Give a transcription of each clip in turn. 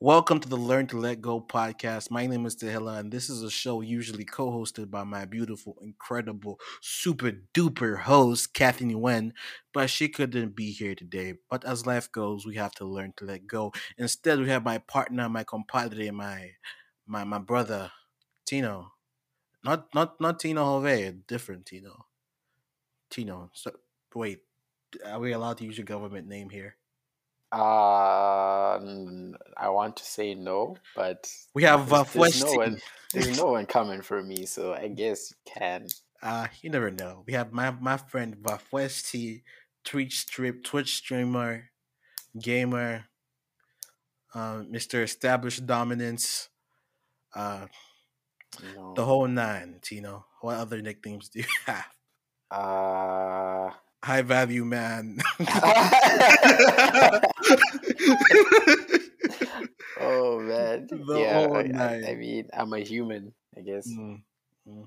Welcome to the Learn to Let Go podcast. My name is Tehila, and this is a show usually co-hosted by my beautiful, incredible, super-duper host, Kathy Nguyen, but she couldn't be here today. But as life goes, we have to learn to let go. Instead, we have my partner, my compadre, my brother, Tino. Not Tino Jove, different Tino. Tino. So, wait, are we allowed to use your government name here? I want to say no, but we have Vafuesti. There's no one coming for me, so I guess you can. You never know. We have my friend Vafuesti, Twitch streamer, gamer, Mr. Established Dominance, no. The whole nine. Tino, what other nicknames do you have? High value man. Oh man, I mean, I'm a human, I guess.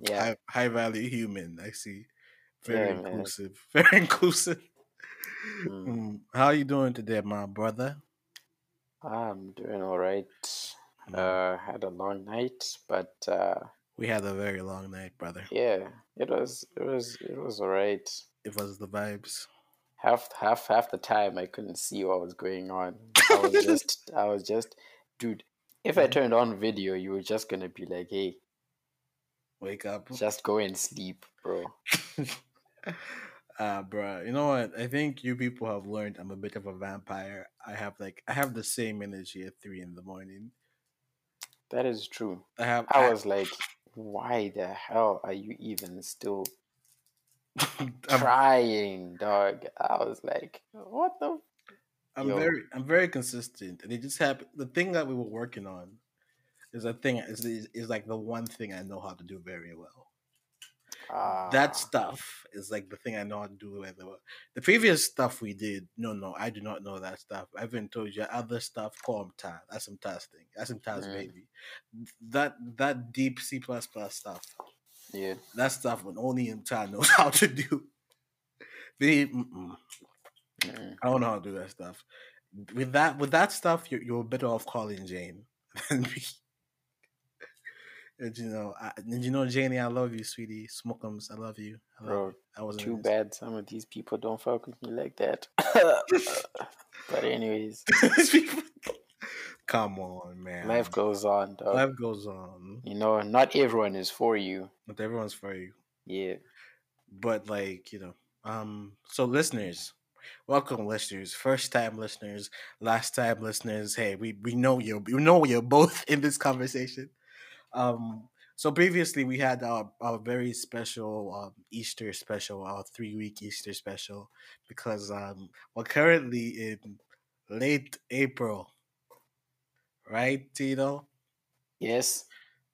Yeah, high value human. I see. Very inclusive. How are you doing today, my brother? I'm doing all right. Had a long night, but we had a very long night, brother. Yeah, it was all right. It was the vibes. Half the time, I couldn't see what was going on. I was just, dude. If I turned on video, you were just gonna be like, "Hey, wake up! Just go and sleep, bro." Bro. You know what? I think you people have learned I'm a bit of a vampire. I have the same energy at 3 a.m. That is true. I was like, why the hell are you even still? Trying, dog. I was like, what the? I'm very consistent, and it just happened. The thing that we were working on is like the one thing I know how to do very well. That stuff is like the thing I know how to do very well. The previous stuff we did, no, I do not know that stuff. I haven't told you other stuff. Call Mtad. That's some Mtad's thing. That's some Mtad's baby. That deep C++ stuff. Yeah, that stuff when only Mtad knows how to do. I don't know how to do that stuff. With that stuff, you're better off calling Jane than me. And you know, Janie, I love you, sweetie. Smokeums, I love you. Bro, I was too bad. Some of these people don't fuck with me like that. But anyways, come on, man. Life goes on, dog. Life goes on. You know, not everyone is for you. Not everyone's for you. Yeah. But like, so listeners, welcome listeners, first time listeners, last time listeners. Hey, we know you're both in this conversation. So previously we had our very special Easter special, our 3-week Easter special, because we're currently in late April. Right, Tito? Yes.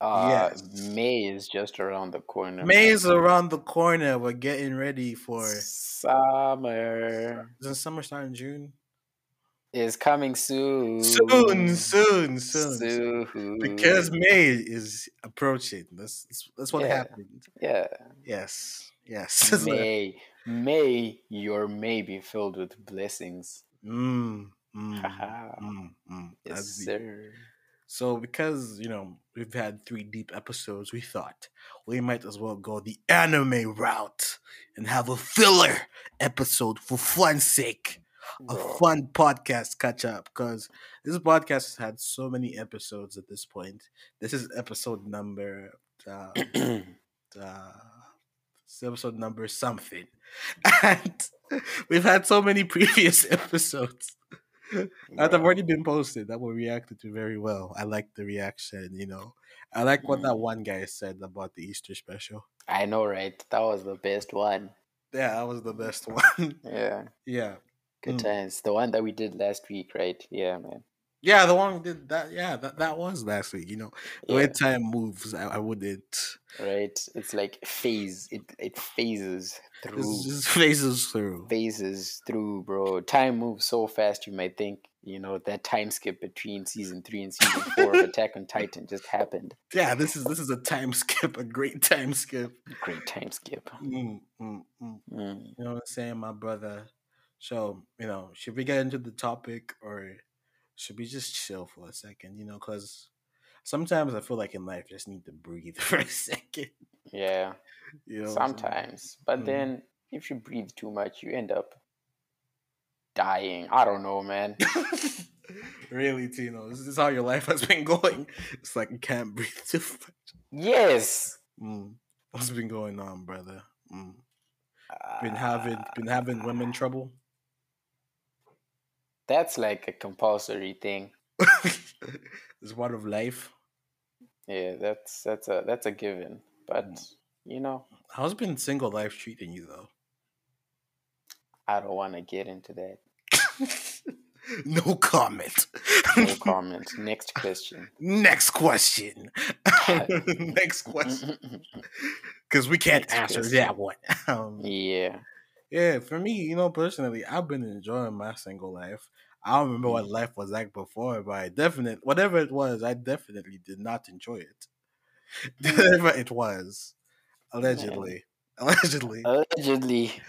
Yes. May is just around the corner. May is around the corner. We're getting ready for summer. Doesn't summer start in June? It's coming soon. Soon. Because May is approaching. That's what happened. Yeah. Yes. May your May be filled with blessings. Yes, sir. So because we've had 3 deep episodes, we thought we might as well go the anime route and have a filler episode for fun's sake, fun podcast catch up, because this podcast has had so many episodes at this point. This is episode number something, and we've had so many previous episodes that have already been posted that were reacted to very well. I like the reaction. I like what that one guy said about the Easter special. I know, right? That was the best one. Yeah, that was the best one. yeah. Good times. The one that we did last week, right? Yeah, man. Yeah, the one we did that. Yeah, that was last week. When time moves, I wouldn't. Right? It's like phase. It phases through. It phases through. Phases through, bro. Time moves so fast. You might think that time skip between season 3 and season 4 of Attack on Titan just happened. Yeah, this is a time skip, a great time skip. You know what I'm saying, my brother? So should we get into the topic or? should we just chill for a second, you know, because sometimes I feel like in life I just need to breathe for a second. Yeah, you know, sometimes. But then if you breathe too much, you end up dying. I don't know, man. Really, Tino, this is how your life has been going. It's like you can't breathe too much. Yes. What's been going on, brother? Been having women trouble? That's like a compulsory thing. It's part of life. Yeah, that's a given. But you know, how's been single life treating you though? I don't want to get into that. No comment. No comment. Next question. Next question. Next question. Because we can't answer that one. Yeah, for me, you know, personally, I've been enjoying my single life. I don't remember what life was like before, but whatever it was, I definitely did not enjoy it. Whatever it was. Allegedly. Oh, okay.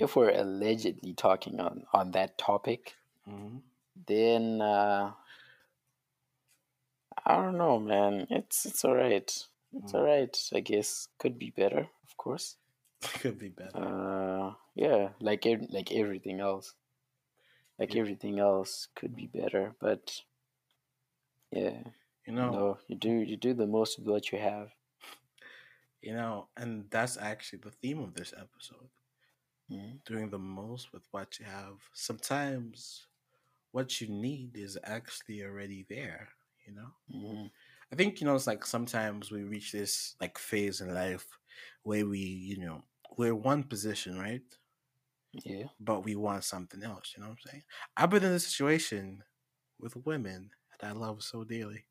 If we're allegedly talking on that topic, then I don't know, man. It's all right. It's all right, I guess. Could be better, of course. Could be better. Yeah, like everything else. Everything else could be better, but yeah, you know, no, you do the most of what you have. You know, and that's actually the theme of this episode. Doing the most with what you have. Sometimes what you need is actually already there, you know? I think, you know, it's like sometimes we reach this, like, phase in life where we, you know, we're in one position, right? Yeah. But we want something else, you know what I'm saying? I've been in a situation with women that I love so dearly.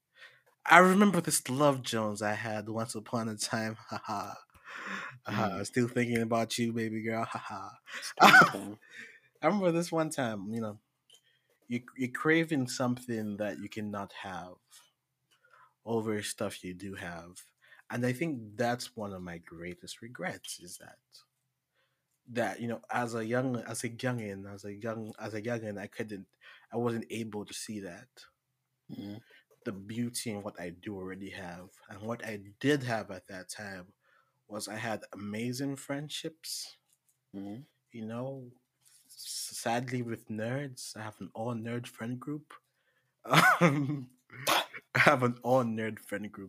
I remember this love Jones I had once upon a time. Haha. Still thinking about you, baby girl. Haha. I remember this one time, you know, you're craving something that you cannot have over stuff you do have. And I think that's one of my greatest regrets is that, you know, as a youngin, I wasn't able to see that. The beauty in what I do already have. And what I did have at that time was I had amazing friendships. You know, sadly with nerds, I have an all-nerd friend group.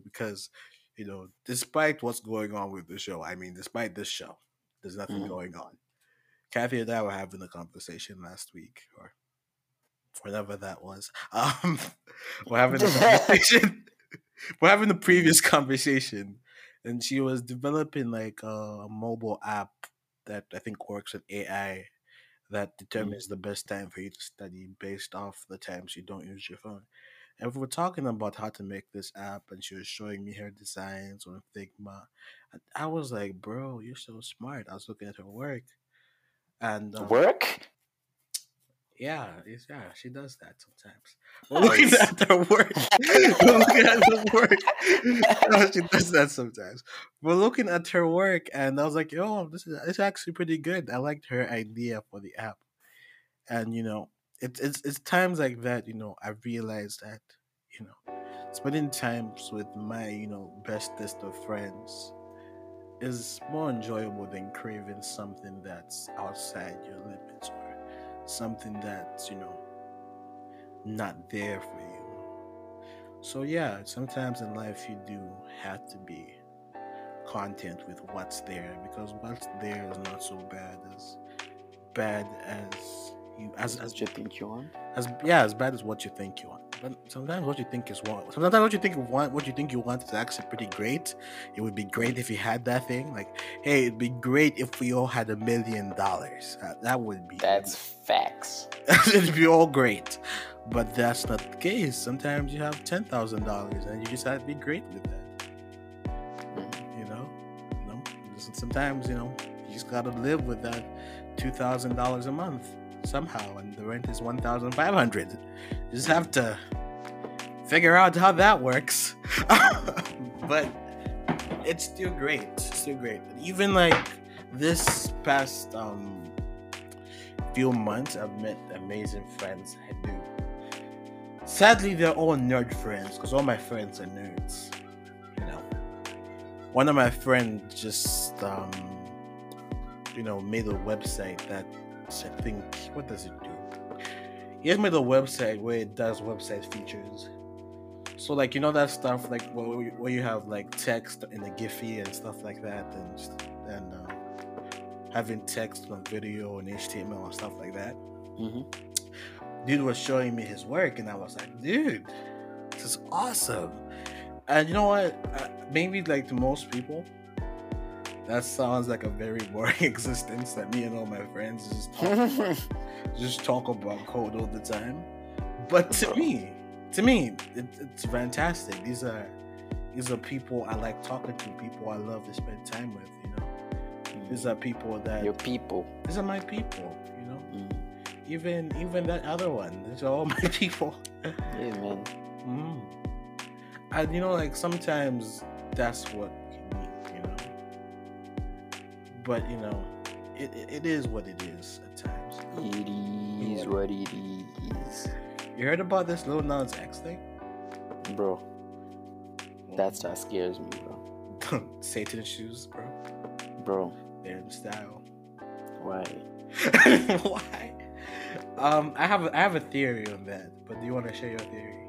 Because, you know, despite what's going on with the show, despite this show, there's nothing going on. Kathy and I were having a conversation last week or whatever that was. We're having the previous conversation, and she was developing like a mobile app that I think works with AI that determines the best time for you to study based off the times you don't use your phone. And we were talking about how to make this app, and she was showing me her designs on Figma. And I was like, bro, you're so smart. I was looking at her work. And work? Yeah, she does that sometimes. Looking at her work. She does that sometimes. We're looking at her work, and I was like, yo, it's actually pretty good. I liked her idea for the app. And, you know, it's times like that, you know, I realized that, you know, spending times with my, you know, bestest of friends is more enjoyable than craving something that's outside your limits or something that's, you know, not there for you. So yeah, sometimes in life you do have to be content with what's there, because what's there is not so as bad as what you think you want. But sometimes what you think you want is actually pretty great. It would be great if you had that thing. Like, hey, it'd be great if we all had $1 million. That would be. That's facts. It'd be all great, but that's not the case. Sometimes you have $10,000, and you just have to be great with that. You know. Sometimes, you know, you just gotta live with that $2,000 a month. Somehow, and the rent is $1,500. Just have to figure out how that works. But it's still great. Even like this past few months, I've met amazing friends I do. Sadly, they're all nerd friends because all my friends are nerds. You know, one of my friends just, made a website that I think, what does it do? He has made a website where it does website features. So, like, you know that stuff, like, where you have, like, text in a Giphy and stuff like that, and having text on video and HTML and stuff like that. Mm-hmm. Dude was showing me his work, and I was like, dude, this is awesome. And you know what? Maybe, like, to most people, that sounds like a very boring existence that me and all my friends just talk about code all the time. But to me, it's fantastic. These are people I like talking to, people I love to spend time with, you know. Mm. These are people that... Your people. These are my people, you know. Mm. Even that other one, these are all my people. Yeah, man. Mm. And, you know, like, sometimes that's what you need, you know. But, you know, it is what it is at times. It is what it is. You heard about this Lil Nas X thing? Bro, that scares me, bro. Satan's shoes, bro. Bro. They're in style. Why? Why? I have a theory on that, but do you want to share your theory?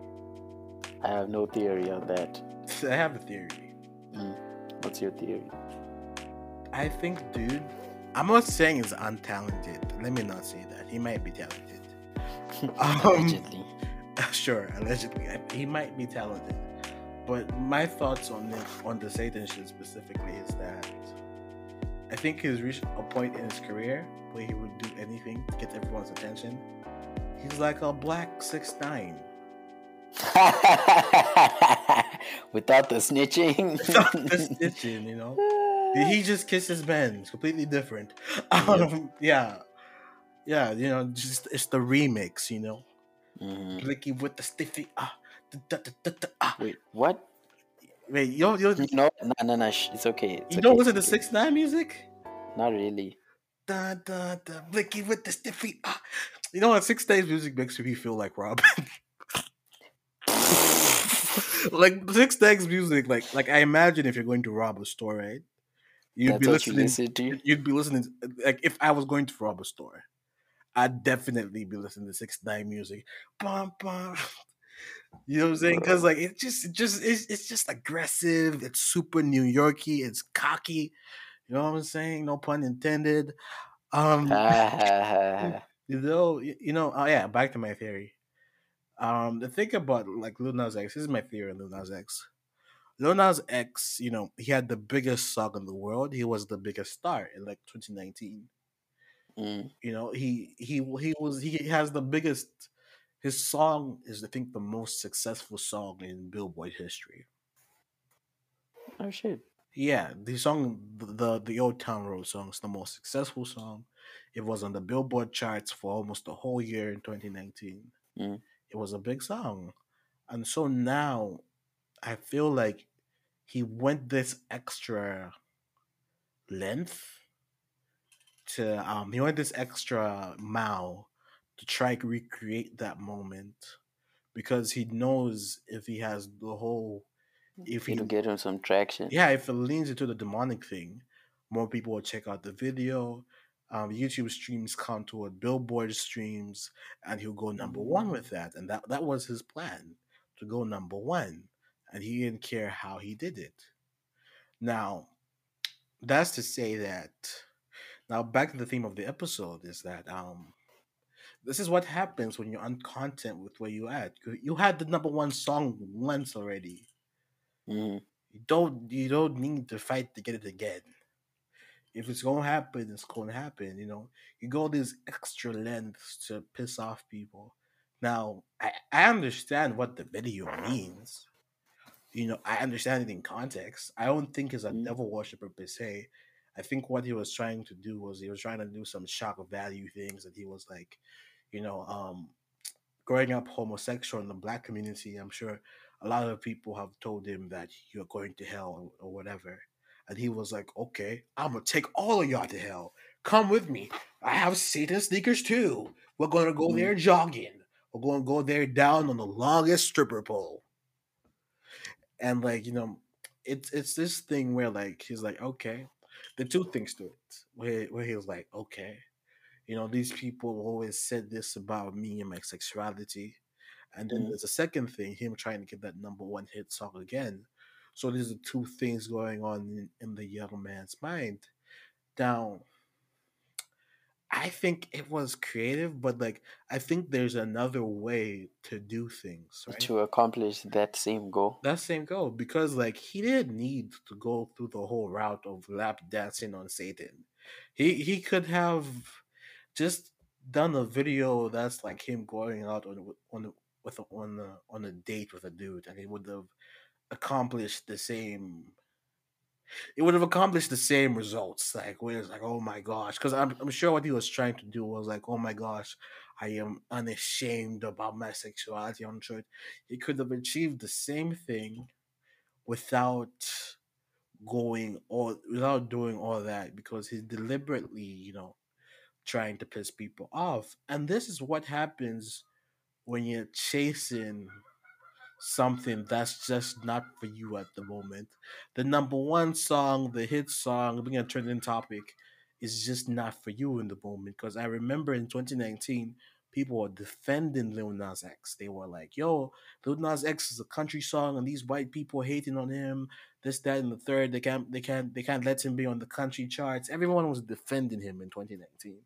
I have no theory on that. I have a theory. Mm. What's your theory? I think, dude, I'm not saying he's untalented. Let me not say that. He might be talented. Allegedly. Sure, allegedly. He might be talented. But my thoughts on the Satan shit specifically is that I think he's reached a point in his career where he would do anything to get everyone's attention. He's like a black 6ix9ine. Without the snitching. Without the snitching, you know. He just kisses men. It's completely different. Yeah. Yeah, you know, just it's the remix, you know. Mm-hmm. Blicky with the stiffy. Wait, what? Wait, you no, it's okay. It's don't listen to 6ix9ine music? Not really. Da Blicky with the stiffy. You know what? 6ix9ine's music makes me feel like Robin. Like 6ix9ine's music, like I imagine if you're going to rob a store, right? You'd be listening to, like, if I was going to rob a store, I'd definitely be listening to 6ix9ine music. Bum, bum. You know what I'm saying? Because, like, it's just aggressive. It's super New Yorky. It's cocky. You know what I'm saying? No pun intended. Back to my theory. The thing about, like, Lil Nas X, this is my theory on Lil Nas X. Lil Nas X, you know, he had the biggest song in the world. He was the biggest star in, like, 2019. Mm. You know, he has the biggest. His song is, I think, the most successful song in Billboard history. Oh shit! Yeah, the song, the Old Town Road song, is the most successful song. It was on the Billboard charts for almost the whole year in 2019. Mm. It was a big song, and so now I feel like he went this extra length. He went this extra mile to try to recreate that moment because he knows if he has the whole, if it'll get him some traction. Yeah, if it leans into the demonic thing, more people will check out the video. YouTube streams count toward Billboard streams, and he'll go number one with that. And that was his plan, to go number one, and he didn't care how he did it. Now, that's to say that. Now, back to the theme of the episode is that this is what happens when you're uncontent with where you're at. You had the number one song once already. Mm. You don't need to fight to get it again. If it's going to happen, it's going to happen, you know. You go these extra lengths to piss off people. Now, I understand what the video means. You know, I understand it in context. I don't think he's a devil worshiper per se. I think what he was trying to do was he was trying to do some shock value things that he was like, you know, growing up homosexual in the black community, I'm sure a lot of people have told him that you're going to hell or whatever. And he was like, okay, I'm going to take all of y'all to hell Come with me. I have Satan sneakers too. We're going to go there jogging. We're going to go there down on the longest stripper pole. And, like, you know, it's this thing where, like, he's like, okay. The two things to it. Where he was like, okay. You know, these people always said this about me and my sexuality. And then there's a second thing, him trying to get that number one hit song again. So these are two things going on in the young man's mind. Now, I think it was creative, but, like, I think there's another way to do things, right? To accomplish that same goal. That same goal. Because, like, he didn't need to go through the whole route of lap dancing on Satan. He could have just done a video that's like him going out on a date with a dude, and he would have accomplished the same. It would have accomplished the same results. Like, where it's like, oh my gosh, because I'm sure what he was trying to do was like, oh my gosh, I am unashamed about my sexuality. I'm sure he could have achieved the same thing without doing all that, because he deliberately, you know, trying to piss people off. And this is what happens when you're chasing something that's just not for you at the moment. The number one song, the hit song, being a trending topic, is just not for you in the moment. Because I remember in 2019, people were defending Lil Nas X. They were like, yo, Lil Nas X is a country song and these white people hating on him, this, that, and the third. They can't let him be on the country charts. Everyone was defending him in 2019.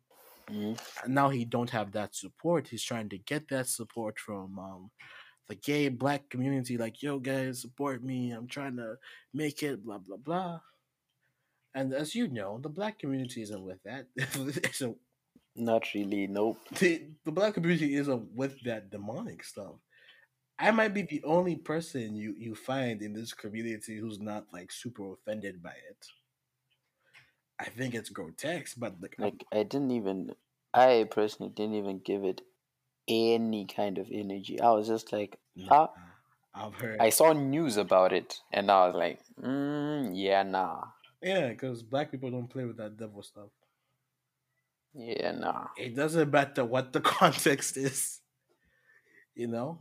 And now he don't have that support. He's trying to get that support from the gay black community. Like, yo, guys, support me. I'm trying to make it, blah, blah, blah. And as you know, the black community isn't with that. Not really, nope. The black community isn't with that demonic stuff. I might be the only person you find in this community who's not, like, super offended by it. I think it's grotesque, but like I personally didn't even give it any kind of energy. I was just like, I've heard. I saw news about it, and I was like, yeah, nah. Yeah, because black people don't play with that devil stuff. Yeah, nah. It doesn't matter what the context is, you know.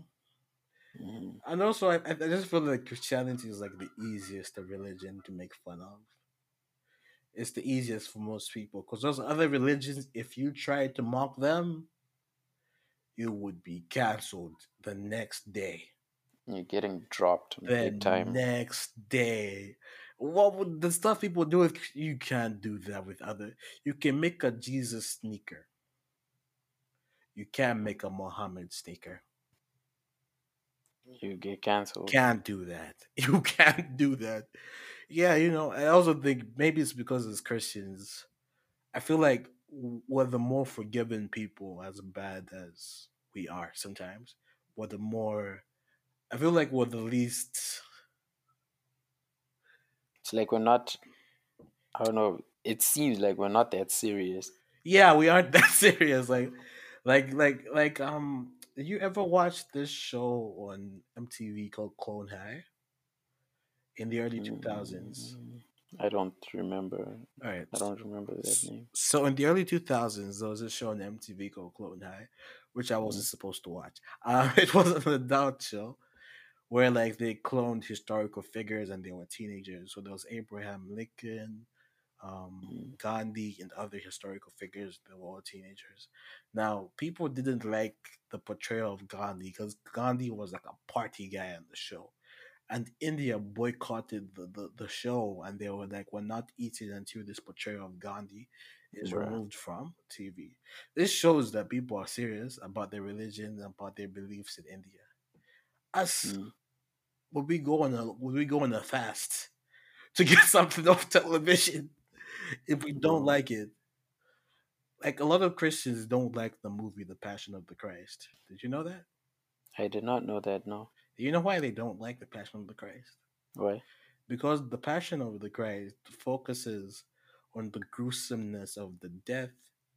And also, I just feel like Christianity is like the easiest religion to make fun of. It's the easiest for most people, because those other religions, if you tried to mock them, you would be canceled the next day. You're getting dropped the time. Next day. What would the stuff people do if you can't do that with other? You can make a Jesus sneaker. You can't make a Muhammad sneaker. You get canceled. Can't do that. You can't do that. Yeah, you know, I also think maybe it's because as Christians, I feel like we're the more forgiving people, as bad as we are sometimes. I feel like we're the least. It's like we're not, I don't know, it seems like we're not that serious. Yeah, we aren't that serious. Did you ever watch this show on MTV called Clone High? In the early 2000s. I don't remember. All right. I don't remember that name. So in the early 2000s, there was a show on MTV called Clone High, which I wasn't supposed to watch. It was an adult show where, like, they cloned historical figures and they were teenagers. So there was Abraham Lincoln, Gandhi, and other historical figures. They were all teenagers. Now, people didn't like the portrayal of Gandhi because Gandhi was like a party guy on the show. And India boycotted the show, and they were like, we're not eating until this portrayal of Gandhi is removed from TV. This shows that people are serious about their religion and about their beliefs in India. Us, would we go on a fast to get something off television if we don't like it? Like, a lot of Christians don't like the movie The Passion of the Christ. Did you know that? I did not know that, no. You know why they don't like The Passion of the Christ? Why? Because The Passion of the Christ focuses on the gruesomeness of the death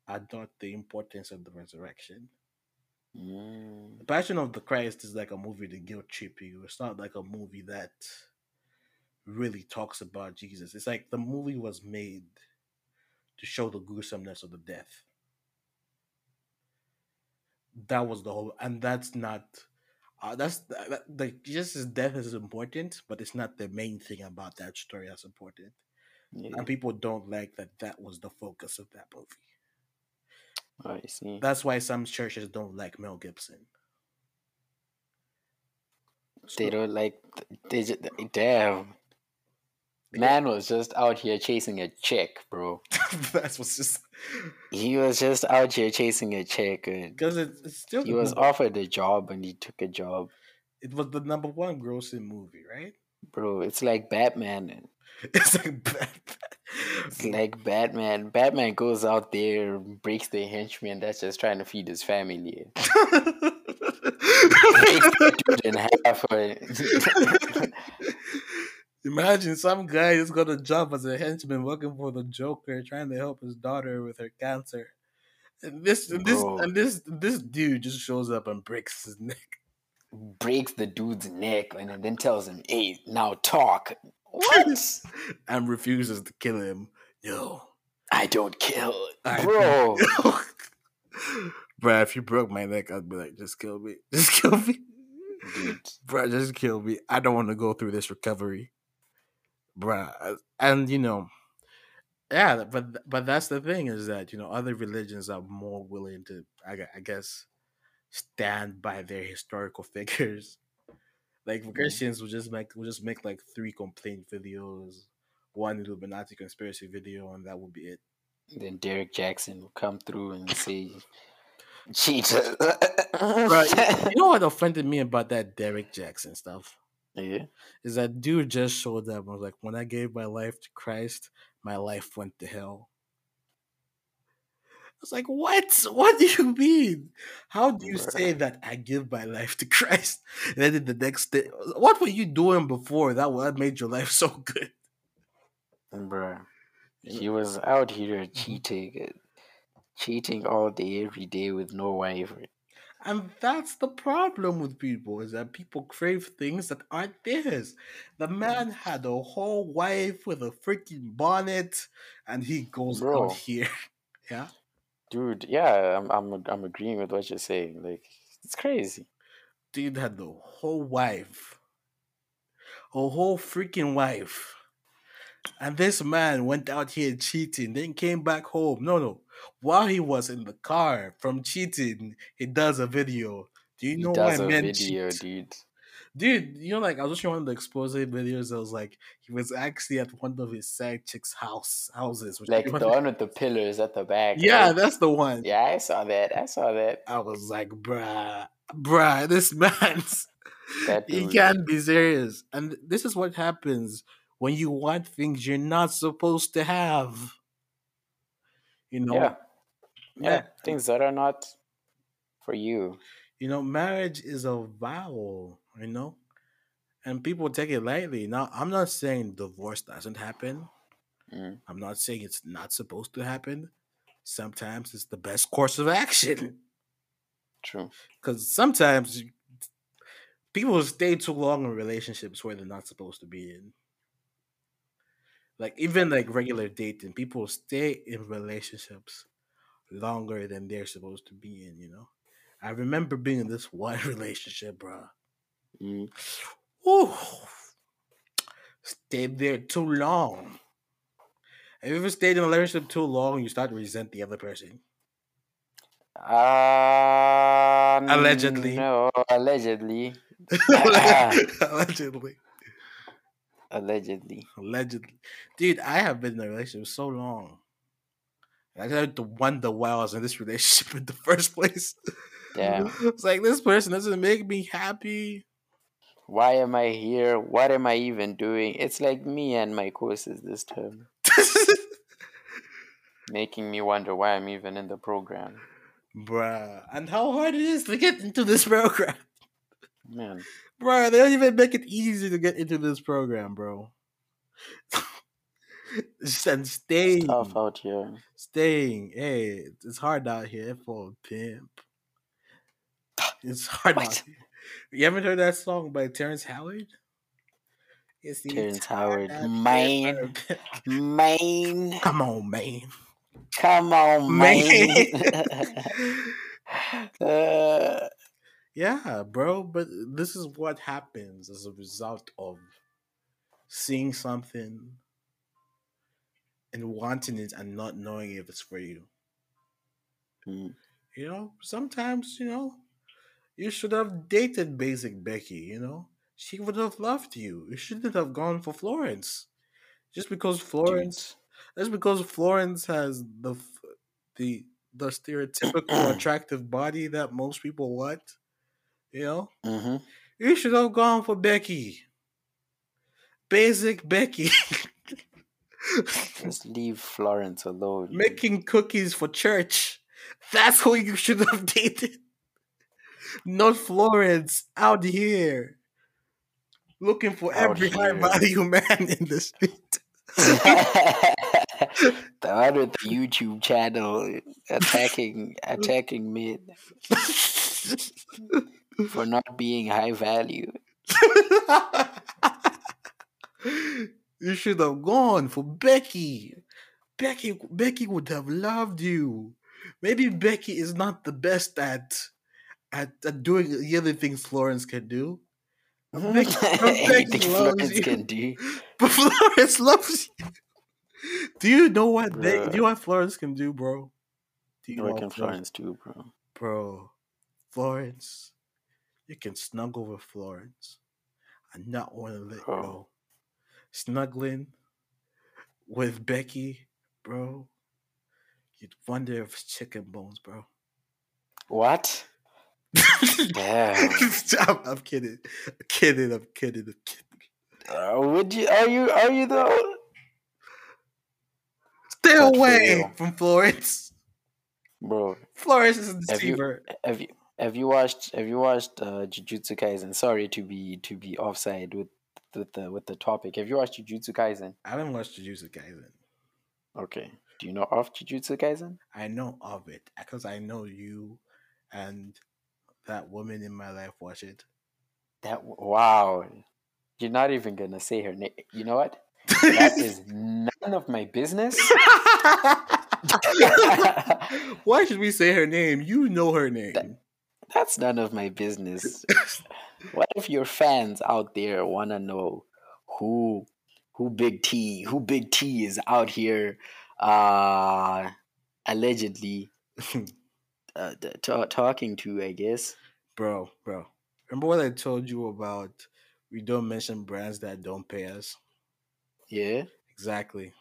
and not the importance of the resurrection. The Passion of the Christ is like a movie to guilt trip you. It's not like a movie that really talks about Jesus. It's like the movie was made to show the gruesomeness of the death. That was the whole, and that's not, Jesus' death is important, but it's not the main thing about that story that's important. Yeah. And people don't like that that was the focus of that movie. I see. That's why some churches don't like Mel Gibson. They don't like, they just, damn. Man was just out here chasing a chick, bro. That was just... He was just out here chasing a chick. Because it's still... He was offered a job and he took a job. It was the number one grossing movie, right? Bro, it's like Batman. It's like Batman. It's like Batman. Batman goes out there, breaks the henchman that's just trying to feed his family. Breaks the dude in half. Imagine some guy is going to jump as a henchman working for the Joker, trying to help his daughter with her cancer. And this dude just shows up and breaks his neck. Breaks the dude's neck and then tells him, "Hey, now talk." What? And refuses to kill him. No. I don't kill. Bro. Bro, if you broke my neck, I'd be like, just kill me. Just kill me. Dude. Bro, just kill me. I don't want to go through this recovery. Bruh, and you know, yeah, but that's the thing is that, you know, other religions are more willing to, I guess, stand by their historical figures. Like Christians will just make like 3 complaint videos, 1 Illuminati conspiracy video, and that will be it. Then Derek Jackson will come through and say, Jesus. Right. You know what offended me about that Derek Jackson stuff? Yeah. Is that dude just showed up and was like, when I gave my life to Christ, my life went to hell. I was like, what? What do you mean? How do you say that I give my life to Christ? And then the next day, what were you doing before that made your life so good? Bruh, he was out here cheating all day, every day with no wife. And that's the problem with people, is that people crave things that aren't theirs. The man had a whole wife with a freaking bonnet, and he goes out here. Yeah, dude. Yeah, I'm agreeing with what you're saying. Like, it's crazy. Dude had the whole wife, a whole freaking wife, and this man went out here cheating, then came back home. No. While he was in the car from cheating, he does a video. Do you know why men cheat? Dude, you know, like, I was watching one of the expose videos. I was like, he was actually at one of his side chicks' houses. Like the one with the pillars at the back. Yeah, right? That's the one. Yeah, I saw that. I was like, bruh, this man's... He can't be serious. And this is what happens when you want things you're not supposed to have. You know, yeah, things that are not for you. You know, marriage is a vow, you know, and people take it lightly. Now, I'm not saying divorce doesn't happen. I'm not saying it's not supposed to happen. Sometimes it's the best course of action. True. Because sometimes people stay too long in relationships where they're not supposed to be in. Like, even like regular dating, people stay in relationships longer than they're supposed to be in, you know? I remember being in this one relationship, bro. Ooh. Stayed there too long. Have you ever stayed in a relationship too long, you start to resent the other person? Allegedly. No, allegedly. Allegedly. Dude, I have been in a relationship so long. I had to wonder why I was in this relationship in the first place. Yeah. It's like, this person doesn't make me happy. Why am I here? What am I even doing? It's like me and my courses this term. Making me wonder why I'm even in the program. Bruh. And how hard it is to get into this program. Man. Bro, they don't even make it easy to get into this program, bro. And staying. It's tough out here. Staying. Hey, it's hard out here for a pimp. It's hard out here. You haven't heard that song by Terrence Howard? It's Terrence Howard. Mine. Come on, man. Come on, man. Yeah, bro. But this is what happens as a result of seeing something and wanting it and not knowing if it's for you. Mm. You know, sometimes, you know, you should have dated Basic Becky, you know. She would have loved you. You shouldn't have gone for Florence. Just because Florence has the stereotypical attractive body that most people want, you know? Mm-hmm. You should have gone for Becky. Basic Becky. Just leave Florence alone. Making cookies for church. That's who you should have dated. Not Florence out here. Looking for every high-value man in the street. The one with the YouTube channel attacking men for not being high value. You should have gone for Becky. Becky would have loved you. Maybe Becky is not the best at doing the other things Florence can do. But Florence loves you. Do you know what Florence can do, bro? Do you know what can Florence do, bro? Bro, Florence, you can snuggle with Florence and not want to let go. Snuggling with Becky, bro, you'd wonder if it's chicken bones, bro. What? Damn. I'm kidding. Are you though? Stay away from Florence, bro. Florence is a deceiver. Have you watched Jujutsu Kaisen? Sorry to be offside with the topic. Have you watched Jujutsu Kaisen? I haven't watched Jujutsu Kaisen. Okay. Do you know of Jujutsu Kaisen? I know of it because I know you and that woman in my life watch it. Wow. You're not even going to say her name. You know what? That is none of my business. Why should we say her name? You know her name. That's none of my business. What if your fans out there want to know who Big T is out here allegedly talking to, I guess. Bro. Remember what I told you about we don't mention brands that don't pay us? Yeah. Exactly.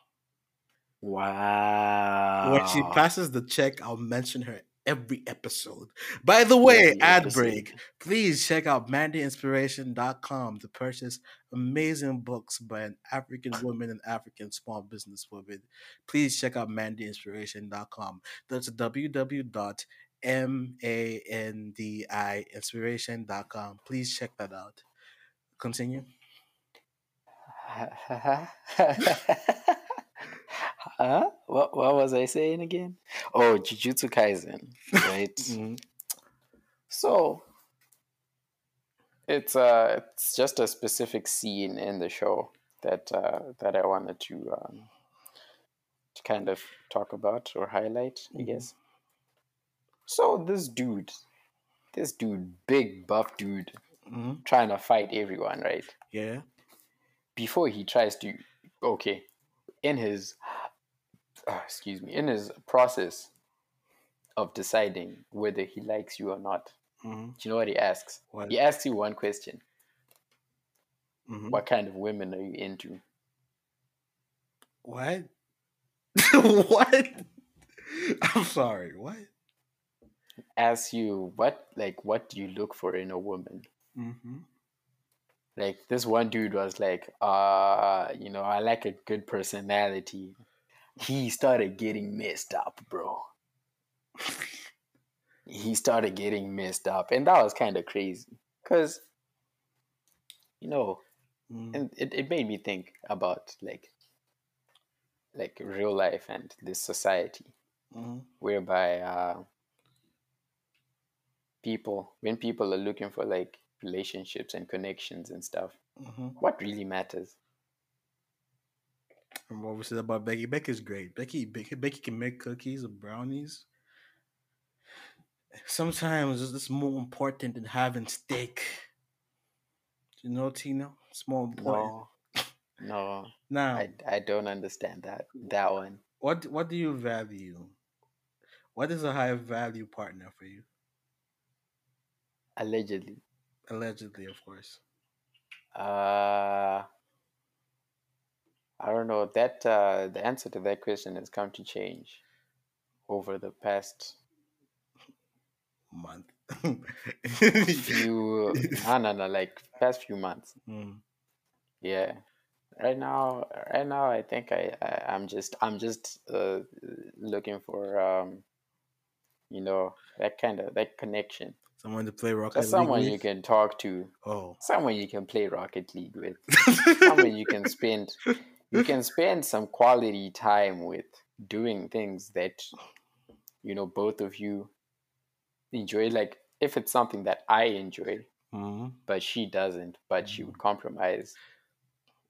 Wow. When she passes the check, I'll mention her every episode. By the way, ad break. Please check out mandiinspiration.com to purchase amazing books by an African woman and African small business woman. Please check out mandiinspiration.com. That's www.mandiinspiration.com. Please check that out. Continue. Huh? What was I saying again? Oh, Jujutsu Kaisen, right? Mm-hmm. So it's just a specific scene in the show that I wanted to kind of talk about or highlight, I guess. So this dude, big buff dude, trying to fight everyone, right? Yeah. Before he tries to, in his process of deciding whether he likes you or not, do you know what he asks? What? He asks you one question. Mm-hmm. What kind of women are you into? What? What? I'm sorry, what? Asks you, what do you look for in a woman? Mm-hmm. Like, this one dude was like, I like a good personality. He started getting messed up, bro. And that was kind of crazy. Because, and it made me think about, like real life and this society. Mm-hmm. Whereby people are looking for, relationships and connections and stuff, what really matters? Remember what we said about Becky? Becky's great. Becky can make cookies or brownies. Sometimes it's more important than having steak. You know, Tino? It's more important. No. Now, I don't understand that one. What do you value? What is a high value partner for you? Allegedly, of course. I don't know. That the answer to that question has come to change over the past month. Past few months. Mm. Yeah. Right now, I think I'm just looking for that connection. Someone to play Rocket League with? Someone you can talk to. Oh. Someone you can play Rocket League with. Someone you can spend some quality time with, doing things that both of you enjoy. Like if it's something that I enjoy, mm-hmm. but she doesn't, but she would compromise.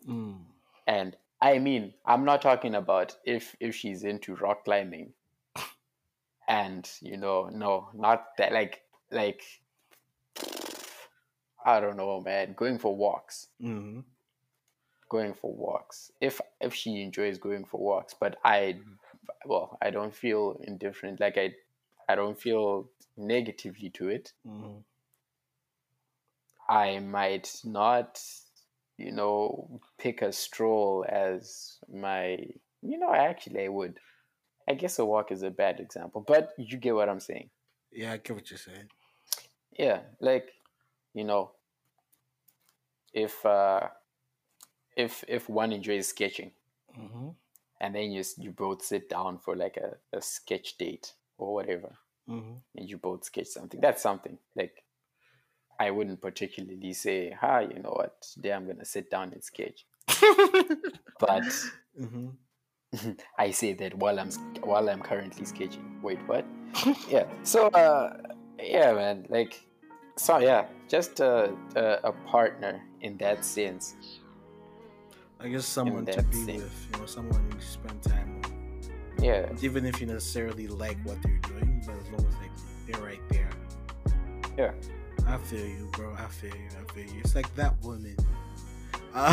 Mm. And I mean, I'm not talking about if she's into rock climbing, and not that like I don't know, man. Going for walks. Mm-hmm. If she enjoys going for walks, but I don't feel indifferent. Like I don't feel negatively to it. Mm-hmm. I might not, pick a stroll as my, actually I would. I guess a walk is a bad example, but you get what I'm saying. Yeah, I get what you're saying. Yeah, if one enjoys sketching, mm-hmm. and then you both sit down for a sketch date or whatever, mm-hmm. and you both sketch something, that's something. Like, I wouldn't particularly say, you know what, today I'm going to sit down and sketch. But mm-hmm. I say that while I'm currently sketching. Wait, what? Yeah. So, yeah, man, just a partner in that sense. I guess someone to be with, someone you spend time with. Yeah. Even if you necessarily like what they're doing, but as long as they're right there. Yeah. I feel you, bro. I feel you. It's like that woman. I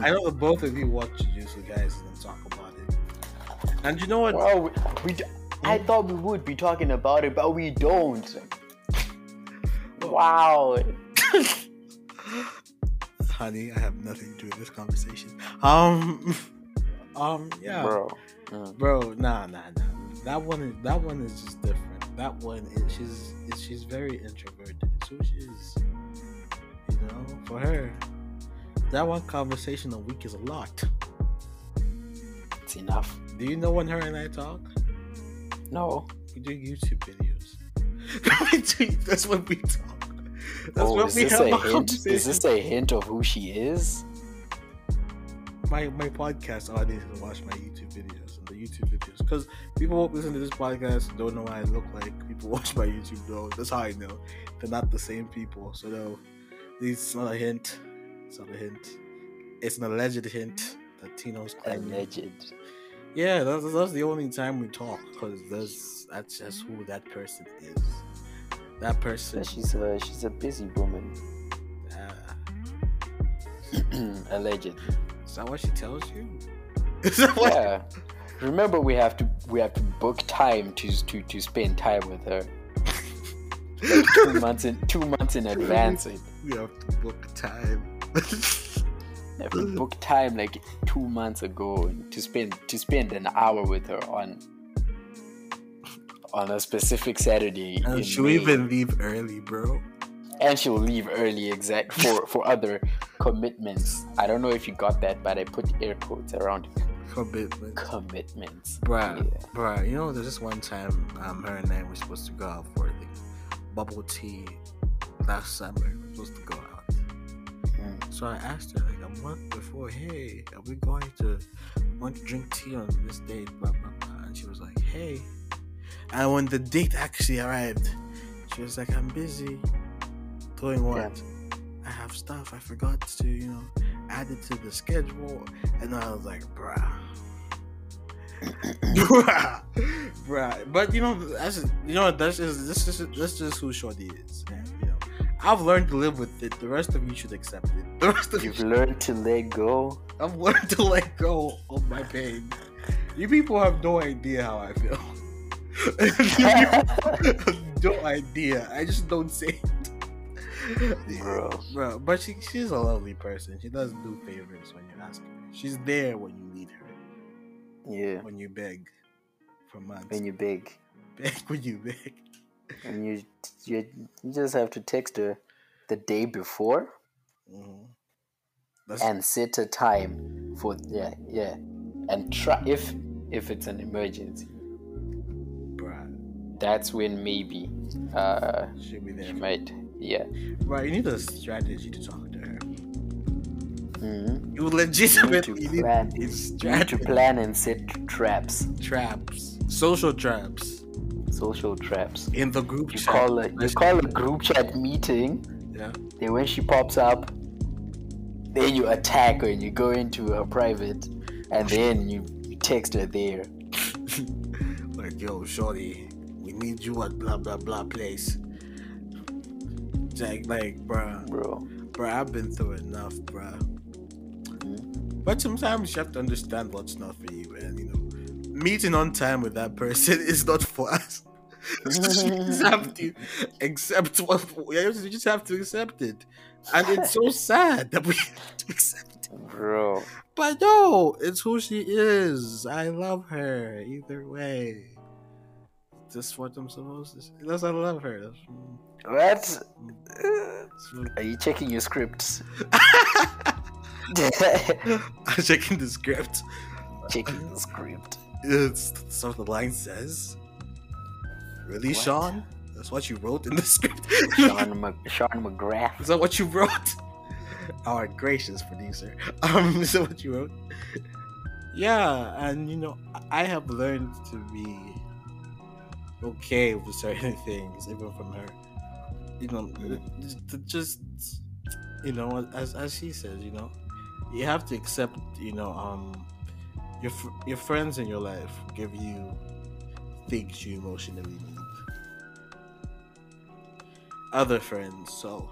know that both of you watch Jujutsu Kaisen and talk about it. And you know what? Well, I thought we would be talking about it, but we don't. Wow. Honey, I have nothing to do with this conversation. Yeah. Bro. Mm. Bro, nah. That one is just different. That one, she's very introverted. So she is, for her, that one conversation a week is a lot. It's enough. Do you know when her and I talk? No. We do YouTube videos. That's when we talk. Is this a hint of who she is? My podcast audience will watch my YouTube videos and the YouTube videos, because people who listen to this podcast don't know what I look like. People watch my YouTube videos. That's how I know they're not the same people. So no, it's not a hint. It's an alleged hint that Tino's claiming. Alleged. Yeah, that's the only time we talk, because that's just who that person is. That person. She's a busy woman. Alleged. Is that what she tells you? Yeah. Remember, we have to book time to spend time with her. Like 2 months in advance. We have to book time. We have to book time 2 months ago to spend an hour with her on a specific Saturday. And she'll even leave early, bro. And she'll leave early, for other commitments. I don't know if you got that, but I put air quotes around it. Commitments. Bruh. There's this one time, her and I were supposed to go out for bubble tea last summer. We were supposed to go out. Mm. So I asked her a month before, hey, are we going to drink tea on this date? Blah, blah, blah. And she was like, hey. And when the date actually arrived, she was like, I'm busy. Doing what? Yeah. I have stuff I forgot to added to the schedule, and I was like, bruh. But you know, that's just who Shorty is. And, you know, I've learned to live with it. The rest of you should accept it. The rest of you've learned to let go. I've learned to let go of my pain. You people have no idea how I feel. No idea. I just don't say it. Bro. But she's a lovely person. She doesn't do favors when you ask her. She's there when you need her. Yeah. When you beg for months. When you beg. And you just have to text her the day before, and set a time for and try if it's an emergency. Bruh. That's when maybe she'll be there. She might, yeah. Right, you need a strategy to talk to her. Mm-hmm. You legitimately need to plan and set traps, social traps in the group chat. You call a group chat meeting. Yeah. Then when she pops up, then you attack her and you go into her private, and then you text her there. Like, yo, shorty, we need you at blah blah blah place. It's like, bro, I've been through enough, bro. Mm-hmm. But sometimes you have to understand what's not for you, and you know. Meeting on time with that person is not for us. You just have to accept it, and it's so sad that we have to accept it, bro. But no, it's who she is. I love her either way. Is this what I'm supposed to say? Unless I love her. What? Are you checking your scripts? I'm checking the script. That's what the line says. Really, what? Sean? That's what you wrote in the script? Sean McGrath. Is that what you wrote? Our gracious producer. Is that what you wrote? Yeah, and you know, I have learned to be okay with certain things, even from her. You know, just, you know, as she says, you know, you have to accept, you know, your friends in your life give you things you emotionally need. Other friends, so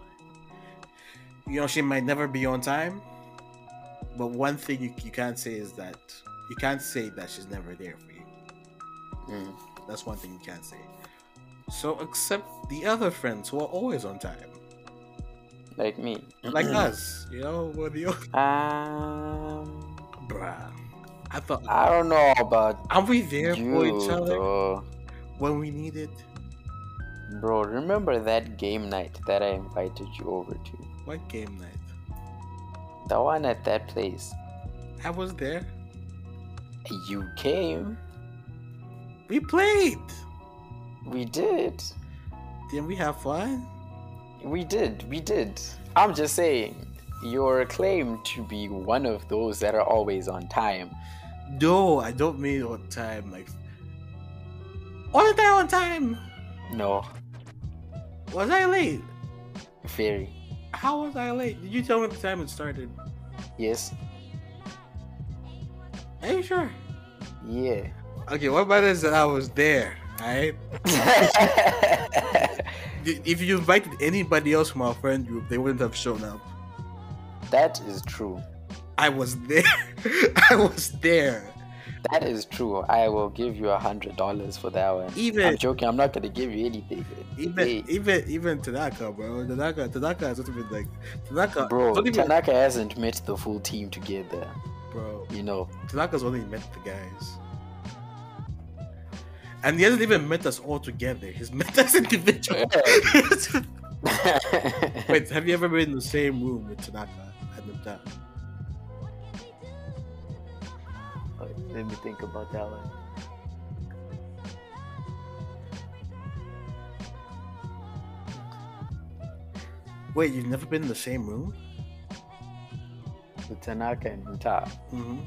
you know she might never be on time, but one thing you can't say is that you can't say that she's never there for you. That's one thing you can't say. So accept the other friends who are always on time, like me, like us. You know, we're the only bruh. I thought, I don't know about. Are we there for each other when we need it? Bro, remember that game night that I invited you over to? What game night? The one at that place. I was there. You came. We played. We did. Didn't we have fun? We did. I'm just saying. You're claimed to be one of those that are always on time. No, I don't mean on time. Like, wasn't I on time? No. Was I late? Very. How was I late? Did you tell me the time it started? Yes. Are you sure? Yeah. Okay, what matters is that I was there, alright? If you invited anybody else from our friend group, they wouldn't have shown up. That is true. I was there. That is true. I will give you $100 for that one. I'm joking. I'm not going to give you anything. Even Tanaka, bro. Tanaka has been like... Tanaka hasn't met the full team together. Bro. You know. Tanaka's only met the guys. And he hasn't even met us all together. He's met us individually. Wait, have you ever been in the same room with Tanaka? Let me think about that one. Wait, you've never been in the same room? With Tanaka and Huta? Mm-hmm.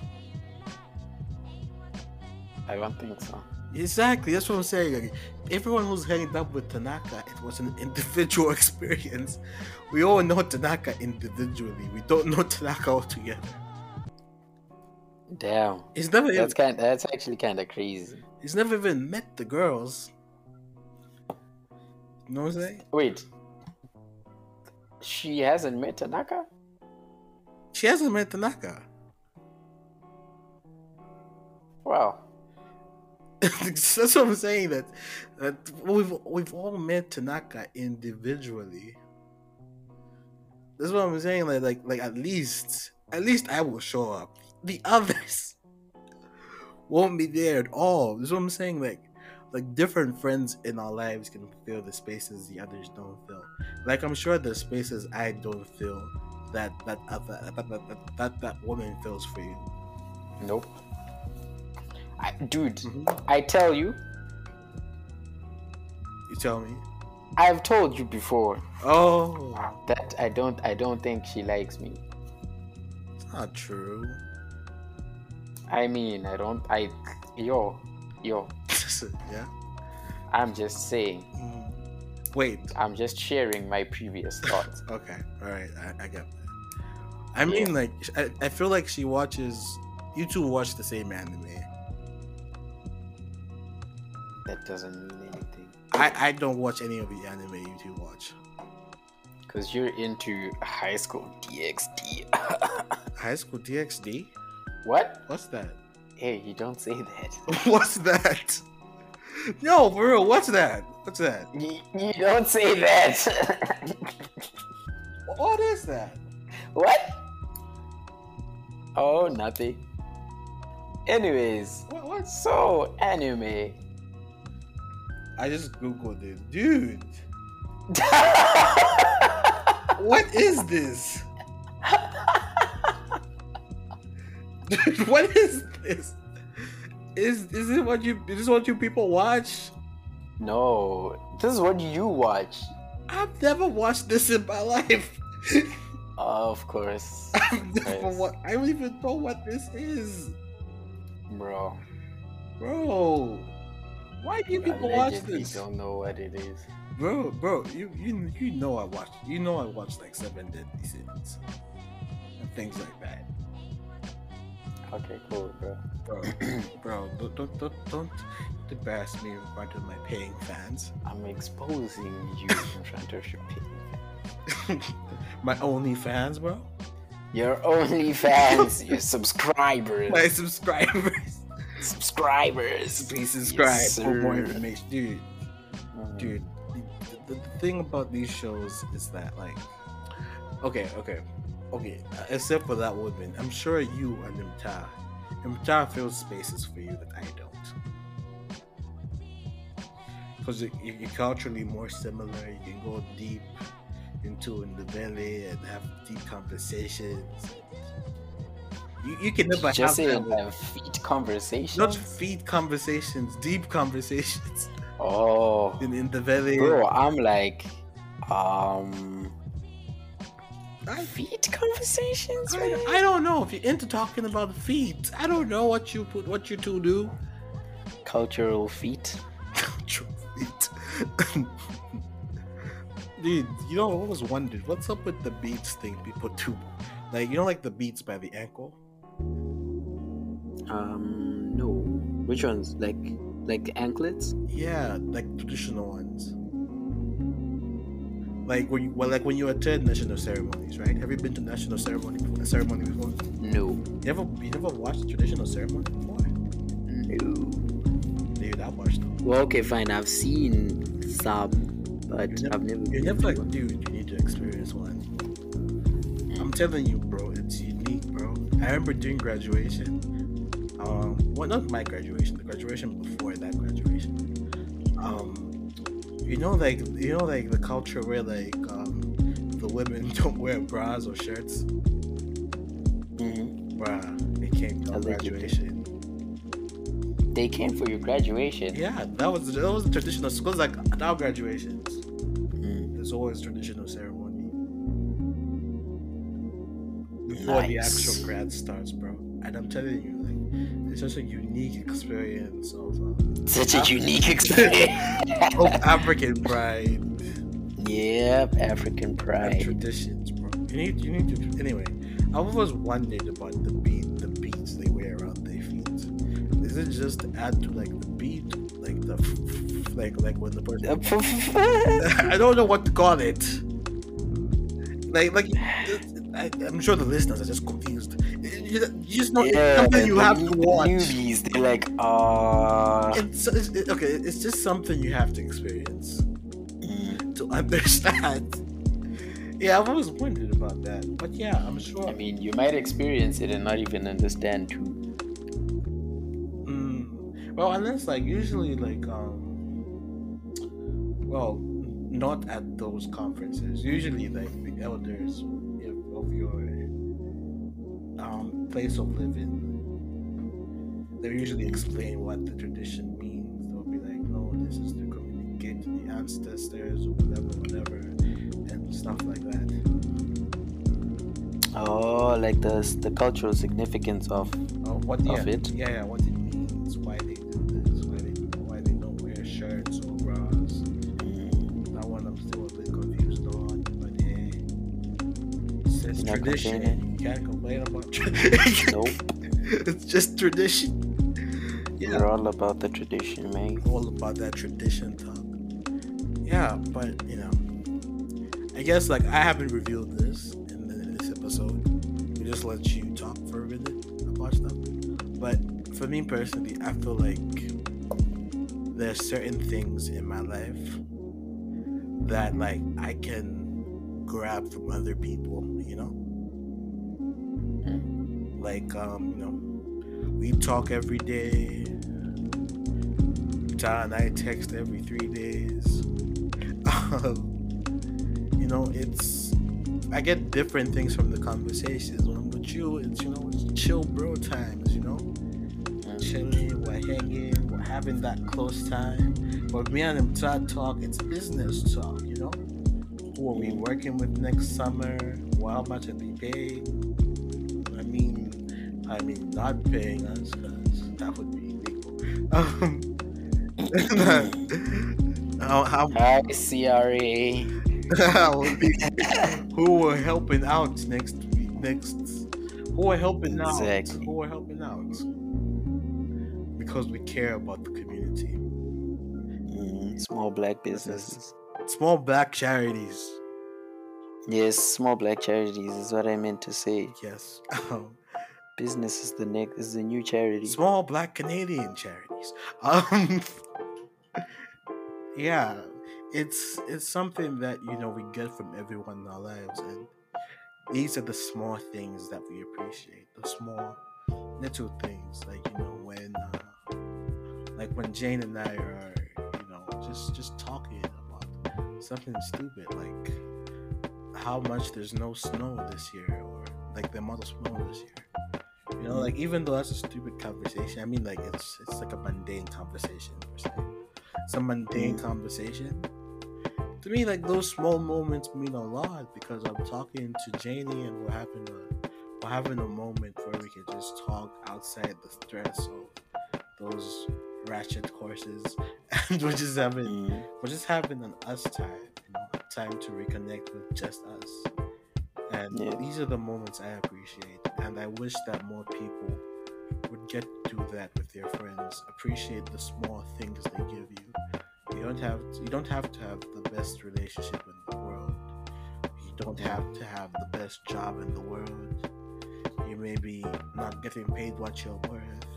I don't think so. Exactly, that's what I'm saying. Like, everyone who's hanging up with Tanaka, it was an individual experience. We all know Tanaka individually. We don't know Tanaka altogether. Damn, he's never. That's actually kind of crazy. He's never even met the girls. You know what I'm saying? Wait, she hasn't met Tanaka. She hasn't met Tanaka. Wow. That's what I'm saying. That we've all met Tanaka individually. That's what I'm saying. Like at least I will show up. The others won't be there at all. That's what I'm saying. Like different friends in our lives can fill the spaces the others don't fill. Like I'm sure the spaces I don't fill that woman fills for you. Nope. Dude, mm-hmm. I tell you. You tell me. I've told you before. Oh. That I don't think she likes me. It's not true. I mean, yo. Yeah. I'm just saying. Wait. I'm just sharing my previous thoughts. Okay. All right. I get that. I mean, yeah. Like, I feel like she watches. You two watch the same anime. That doesn't mean anything. I don't watch any of the anime you two watch. Because you're into High School DxD. High School DxD? What? What's that? Hey, you don't say that. What's that? No, for real, what's that? What's that? You don't say that. What is that? What? Oh, nothing. Anyways. What? So, anime. I just googled it, dude. What is this? Dude, what is this? Is this what you people watch? No, this is what you watch. I've never watched this in my life. Of course. I don't even know what this is, bro. Why do you people watch this? I don't know what it is, bro. You know I watch. You know I watch like Seven Deadly Sins and things like that. Okay, cool, bro. Bro, don't embarrass me in front of my paying fans. I'm exposing you in front of your paying fans. My OnlyFans, bro. Your OnlyFans, your subscribers. My subscribers. Please subscribe, yes, for more information, dude. Dude, the thing about these shows is that, like, okay. Except for that woman, I'm sure you and Mtad fills spaces for you that I don't. Because you're culturally more similar. You can go deep in the belly and have deep conversations. You can never just have feed conversations. Not feed conversations, deep conversations. Oh, in the valley. Bro, I'm like, feed conversations. I don't know if you're into talking about feet. I don't know what you two do. Cultural feet. Cultural feet. Dude, you know, I always wondered what's up with the beats thing people do. Like, you don't like the beats by the ankle. No. Which ones? Like anklets? Yeah, like traditional ones. Like when you attend national ceremonies, right? Have you been to national ceremony before? No. You never watched traditional ceremony before? No. Dude, I watched them. Well, okay, fine. I've seen some, but I've never. You're never like, one. Dude, you need to experience one. I'm telling you, bro, it's unique, bro. I remember doing graduation. Not my graduation, the graduation before that graduation. You know, like the culture where the women don't wear bras or shirts. Mm-hmm. Bruh, they came for graduation. They came for your graduation. Yeah, that was a traditional school. Like at our graduations, There's always traditional ceremony. Before the actual grad starts, bro. And I'm telling you, like, It's such a unique experience of of African pride. Yep, African pride and traditions, bro. You need to. Anyway, I was wondering about the beads they wear around their feet. Is it just to add to like the bead, like the like when the person? I don't know what to call it. Like I'm sure the listeners are just confused. You just know something you have to watch. Movies, they're like, it's just something you have to experience to understand. Yeah, I've always wondered about that. But yeah, I'm sure. I mean, you might experience it and not even understand too. Well, unless like usually like not at those conferences. Usually like the elders of your place of living, they usually explain what the tradition means. They'll be like, no, this is to communicate to the ancestors or whatever. And stuff like that. Oh, like the cultural significance of it. Yeah, yeah, what it means, why they do this, why they don't wear shirts or bras. That one I'm still a bit confused on, but hey, it's just tradition. You can't complain about tradition. Nope. It's just tradition. Yeah. We're all about the tradition, man. All about that tradition talk. Yeah, but you know. I guess like I haven't revealed this in this episode. We just let you talk for a minute about stuff. But for me personally, I feel like there's certain things in my life that like I can grab from other people, you know? Like we talk every day. John and I text every 3 days. It's I get different things from the conversations. When I'm with you, it's it's chill bro times, chilling, we're hanging, we're having that close time. But me and Mtad talk, it's business talk, Who are we working with next summer? Well, how much are they paying? I mean not paying us, because that would be illegal. Hi CRA. Who are helping out next week? Who are helping out? Because we care about the community. Small black businesses. Small black charities. Yes, small black charities is what I meant to say. Yes. Business is the new charity. Small black Canadian charities. Yeah. It's something that we get from everyone in our lives, and these are the small things that we appreciate, the small little things, like when Jane and I are just talking about something stupid, like how much there's no snow this year, or like the amount of snow this year. Like even though that's a stupid conversation, I mean like it's like a mundane conversation per se. It's a mundane conversation. To me, like those small moments mean a lot, because I'm talking to Janie and we're having a moment where we can just talk outside the stress of those ratchet courses, and we're just having an us time, time to reconnect with just us. And these are the moments I appreciate, and I wish that more people would get to do that with their friends. Appreciate the small things they give you. You don't have to have the best relationship in the world. You don't have to have the best job in the world. You may be not getting paid what you're worth.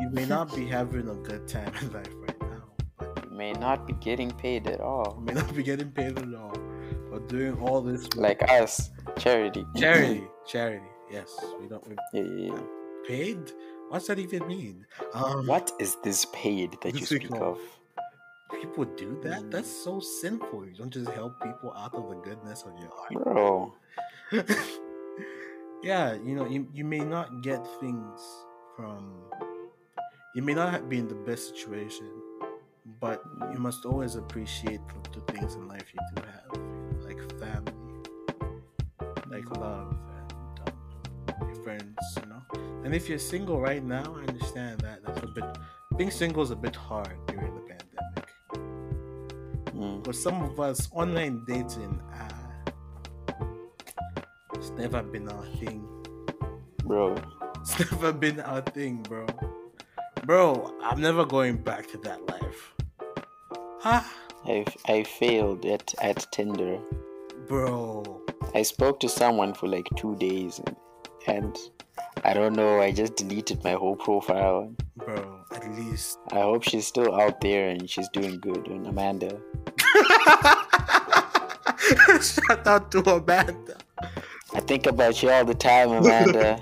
You may not be having a good time in life right now. But you may not be getting paid at all. But doing all this like us, charity. Yes, we don't. Paid? What's that even mean? What is this paid that you speak of? People do that? That's so sinful. You don't just help people out of the goodness of your heart. Bro. Yeah, you may not get things from... You may not be in the best situation, but you must always appreciate the things in life you do have. Like family, like love, and your friends, And if you're single right now, I understand that. That's a bit. Being single is a bit hard during the pandemic. For some of us, online dating, it's never been our thing, bro. It's never been our thing, bro. Bro, I'm never going back to that life. I failed at Tinder, bro. I spoke to someone for like 2 days, and I don't know. I just deleted my whole profile, bro. At least I hope she's still out there and she's doing good. And Amanda. Shout out to Amanda. I think about you all the time, Amanda.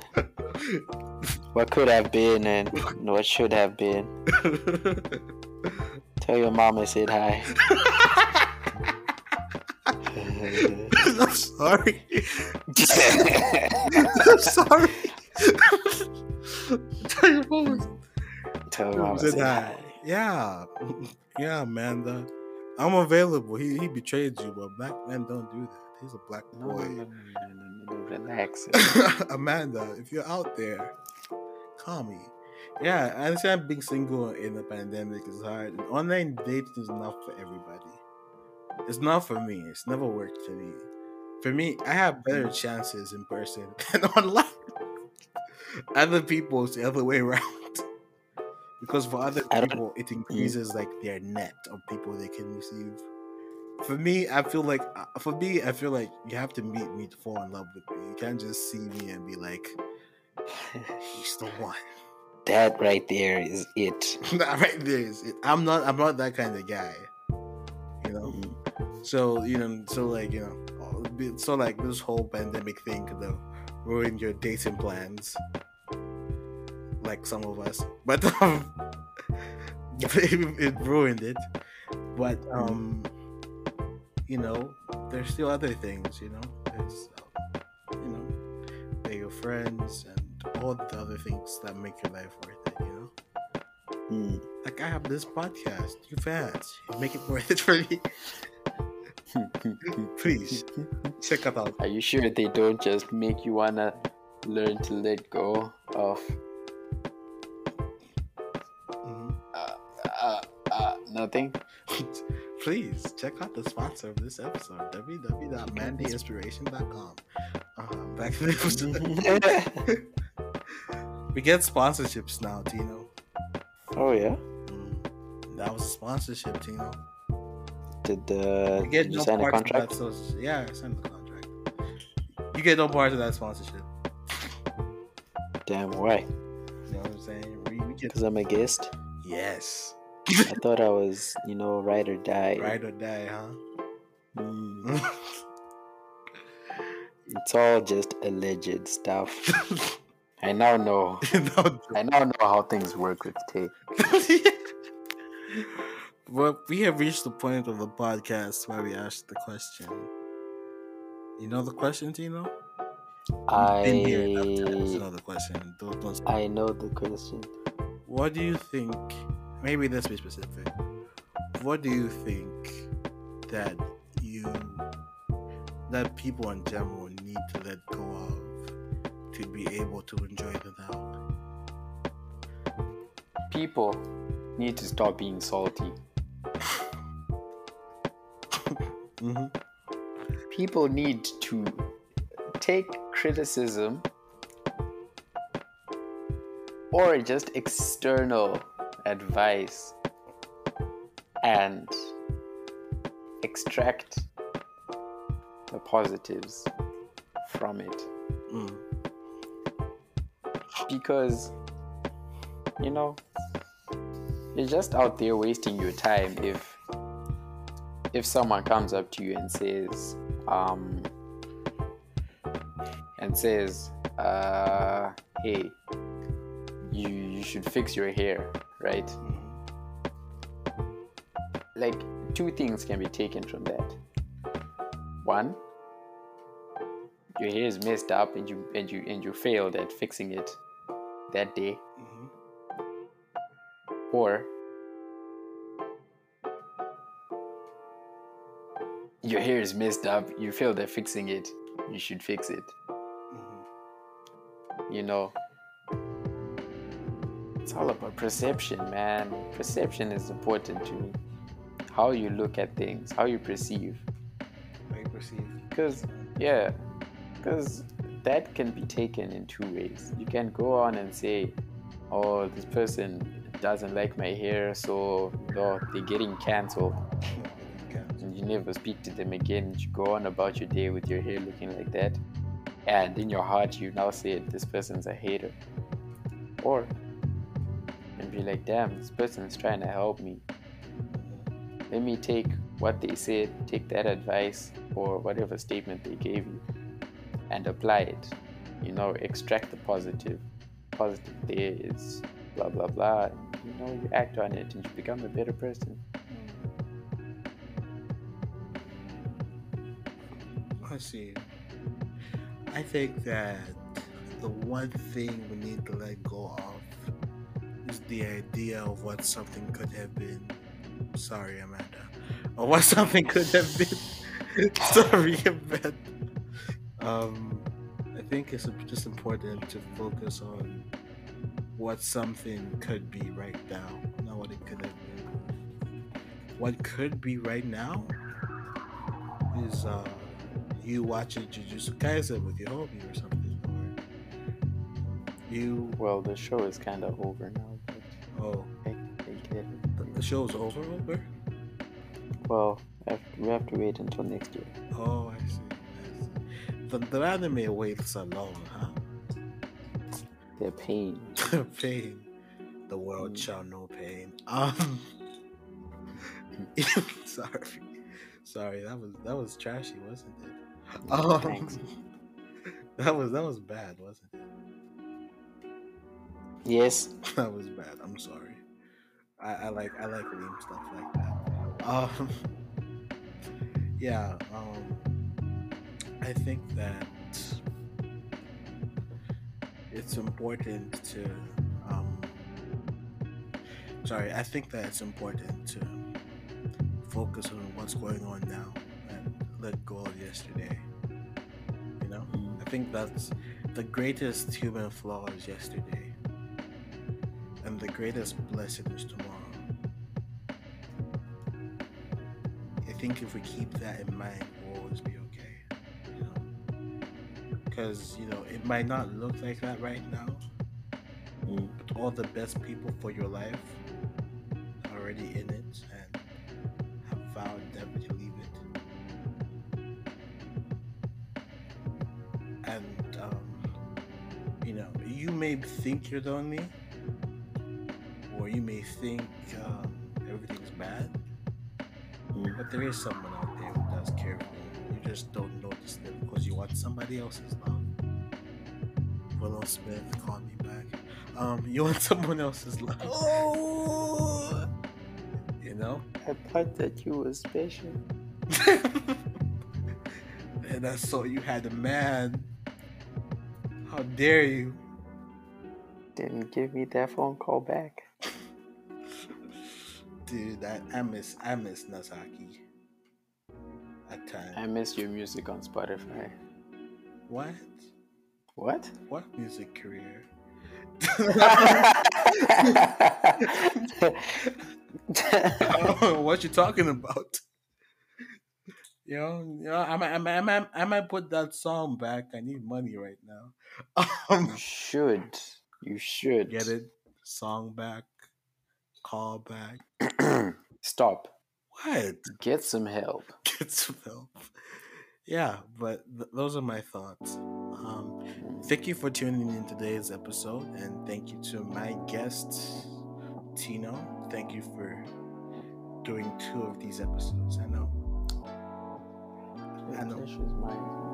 What could have been and what should have been. Tell your mom I said hi. I'm sorry. I'm sorry. Tell your mom. Tell your mom I said hi. Yeah. Yeah, Amanda. I'm available. He betrayed you, but black men don't do that. He's a black boy. No, relax. Amanda, if you're out there, call me. Yeah, I understand being single in the pandemic is hard. And online dating is not for everybody. It's not for me. It's never worked for me. For me, I have better chances in person than online. Other people, it's the other way around. Because for other people, it increases like their net of people they can receive. For me, I feel like you have to meet me to fall in love with me. You can't just see me and be like, he's the one. That right there is it. I'm not that kind of guy. You know? Mm-hmm. So this whole pandemic thing could have ruined your dating plans. Like some of us. But it ruined it. But you know, there's still other things, you know, there's, they're your friends and all the other things that make your life worth it, you know? Like I have this podcast, you fans, you make it worth it for me. Please, check it out. Are you sure they don't just make you wanna learn to let go of nothing? Please check out the sponsor of this episode, www.mandiinspiration.com. Back to the episode. We get sponsorships now, Tino. Oh, yeah? That was a sponsorship, Tino. Did you sign a contract? Yeah, I signed the contract. You get no part of that sponsorship. Damn, why? You know what I'm saying? Because I'm a guest? Yes. I thought I was, ride or die. Ride or die, huh? It's all just alleged stuff. I now know. I now know how things work with tape. Well, we have reached the point of the podcast where we asked the question. You know the question, Tino? I didn't hear enough times to know the question. I know the question. What do you think? Maybe let's be specific. What do you think that people in general need to let go of to be able to enjoy the now? People need to stop being salty. Mm-hmm. People need to take criticism or just external advice and extract the positives from it, because you're just out there wasting your time if someone comes up to you and says hey, you should fix your hair, right? Like, two things can be taken from that. One, your hair is messed up and you failed at fixing it that day. Mm-hmm. Or your hair is messed up, you failed at fixing it, you should fix it. Mm-hmm. It's all about perception, man. Perception is important to me. How you look at things, how you perceive. How you perceive. Because that can be taken in two ways. You can go on and say, oh, this person doesn't like my hair, so no, they're getting cancelled. And you never speak to them again. You go on about your day with your hair looking like that. And in your heart, you now say, this person's a hater. Or, and be like, damn, this person's trying to help me. Let me take what they said, take that advice or whatever statement they gave you and apply it. You know, extract the positive. Positive there is blah, blah, blah. You know, you act on it and you become a better person. I see. I think that the one thing we need to let go of is the idea of what something could have been. Sorry, Amanda. Or what something could have been. Sorry, Amanda. I think it's just important to focus on what something could be right now, not what it could have been. What could be right now is you watching Jujutsu Kaisen with your homie or something. Or you. Well, the show is kind of over now. But oh. The show's over? Well, we have to wait until next year. Oh, I see. The anime waits so long, huh? Their pain. Pain. The world shall know pain. Sorry, that was trashy, wasn't it? Oh, thanks. That was bad, wasn't it? Yes. That was bad. I'm sorry. I like meme stuff like that. I think that I think that it's important to focus on what's going on now and let go of yesterday. You know? I think that's the greatest human flaw is yesterday. And the greatest blessing is tomorrow. I think if we keep that in mind, we'll always be okay. You know? Because, you know, it might not look like that right now. But all the best people for your life are already in it and have vowed never to leave it. And, you know, you may think you're lonely. Or you may think everything's bad, but there is someone out there who does care for you. You just don't notice them because you want somebody else's love. Willow Smith, call me back. You want someone else's love. Oh! You know? I thought that you were special. And I saw you had a man. How dare you? Didn't give me that phone call back. Dude, I miss Nazaki at times. I miss your music on Spotify. What? What music career? What you talking about? You know, I might put that song back. I need money right now. You should. Get it? Song back. Call back. Stop. What? Get some help. Yeah, but those are my thoughts. Thank you for tuning in today's episode, and thank you to my guest, Tino. Thank you for doing 2 of these episodes. I know.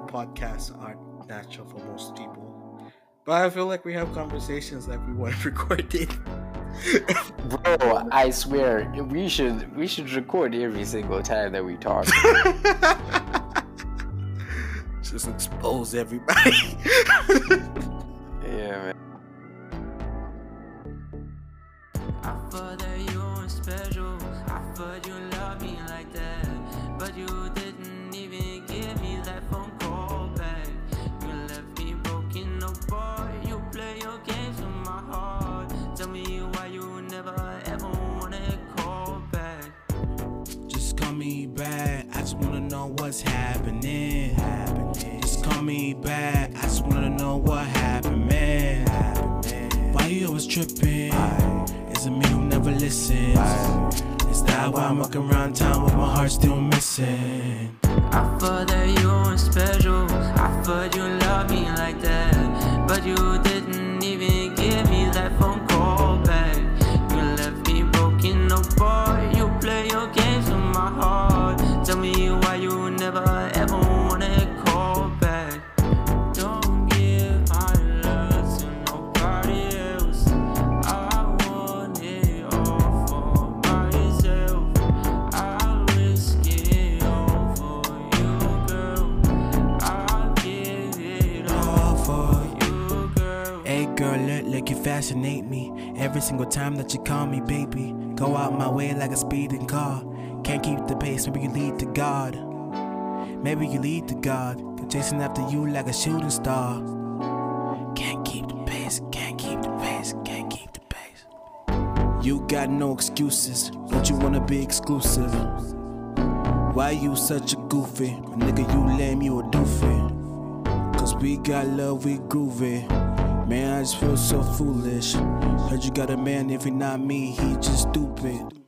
Podcasts aren't natural for most people. But I feel like we have conversations that we want recorded. Bro, I swear, we should record every single time that we talk. Just expose everybody. Yeah, man. I thought that you were special. I thought you loved me like that. But you didn't even give me that phone call back. You left me broken, no boy. You play your games with my heart. Tell me you what's happening. Just call me back. I just wanna know what happened, man. Why you always tripping? Is it me who never listens? Is that why I'm walking around town with my heart still missing? I thought that you were special. I thought you loved me like that, but you didn't even give me that phone call back. You left me broken apart. You play your games with my heart. Tell me why you never ever wanna call back. Don't give my love to nobody else. I want it all for myself. I'll risk it all for you, girl. I'll give it all for you, girl. Hey girl, look, you fascinate me. Every single time that you call me, baby. Go out my way like a speeding car. Can't keep the pace, maybe you lead to God. Maybe you lead to God. They're chasing after you like a shooting star. Can't keep the pace, can't keep the pace, can't keep the pace. You got no excuses, but you wanna be exclusive. Why you such a goofy? A nigga, you lame, you a doofy. Cause we got love, we groovy. Man, I just feel so foolish. Heard you got a man, if he not me, he just stupid.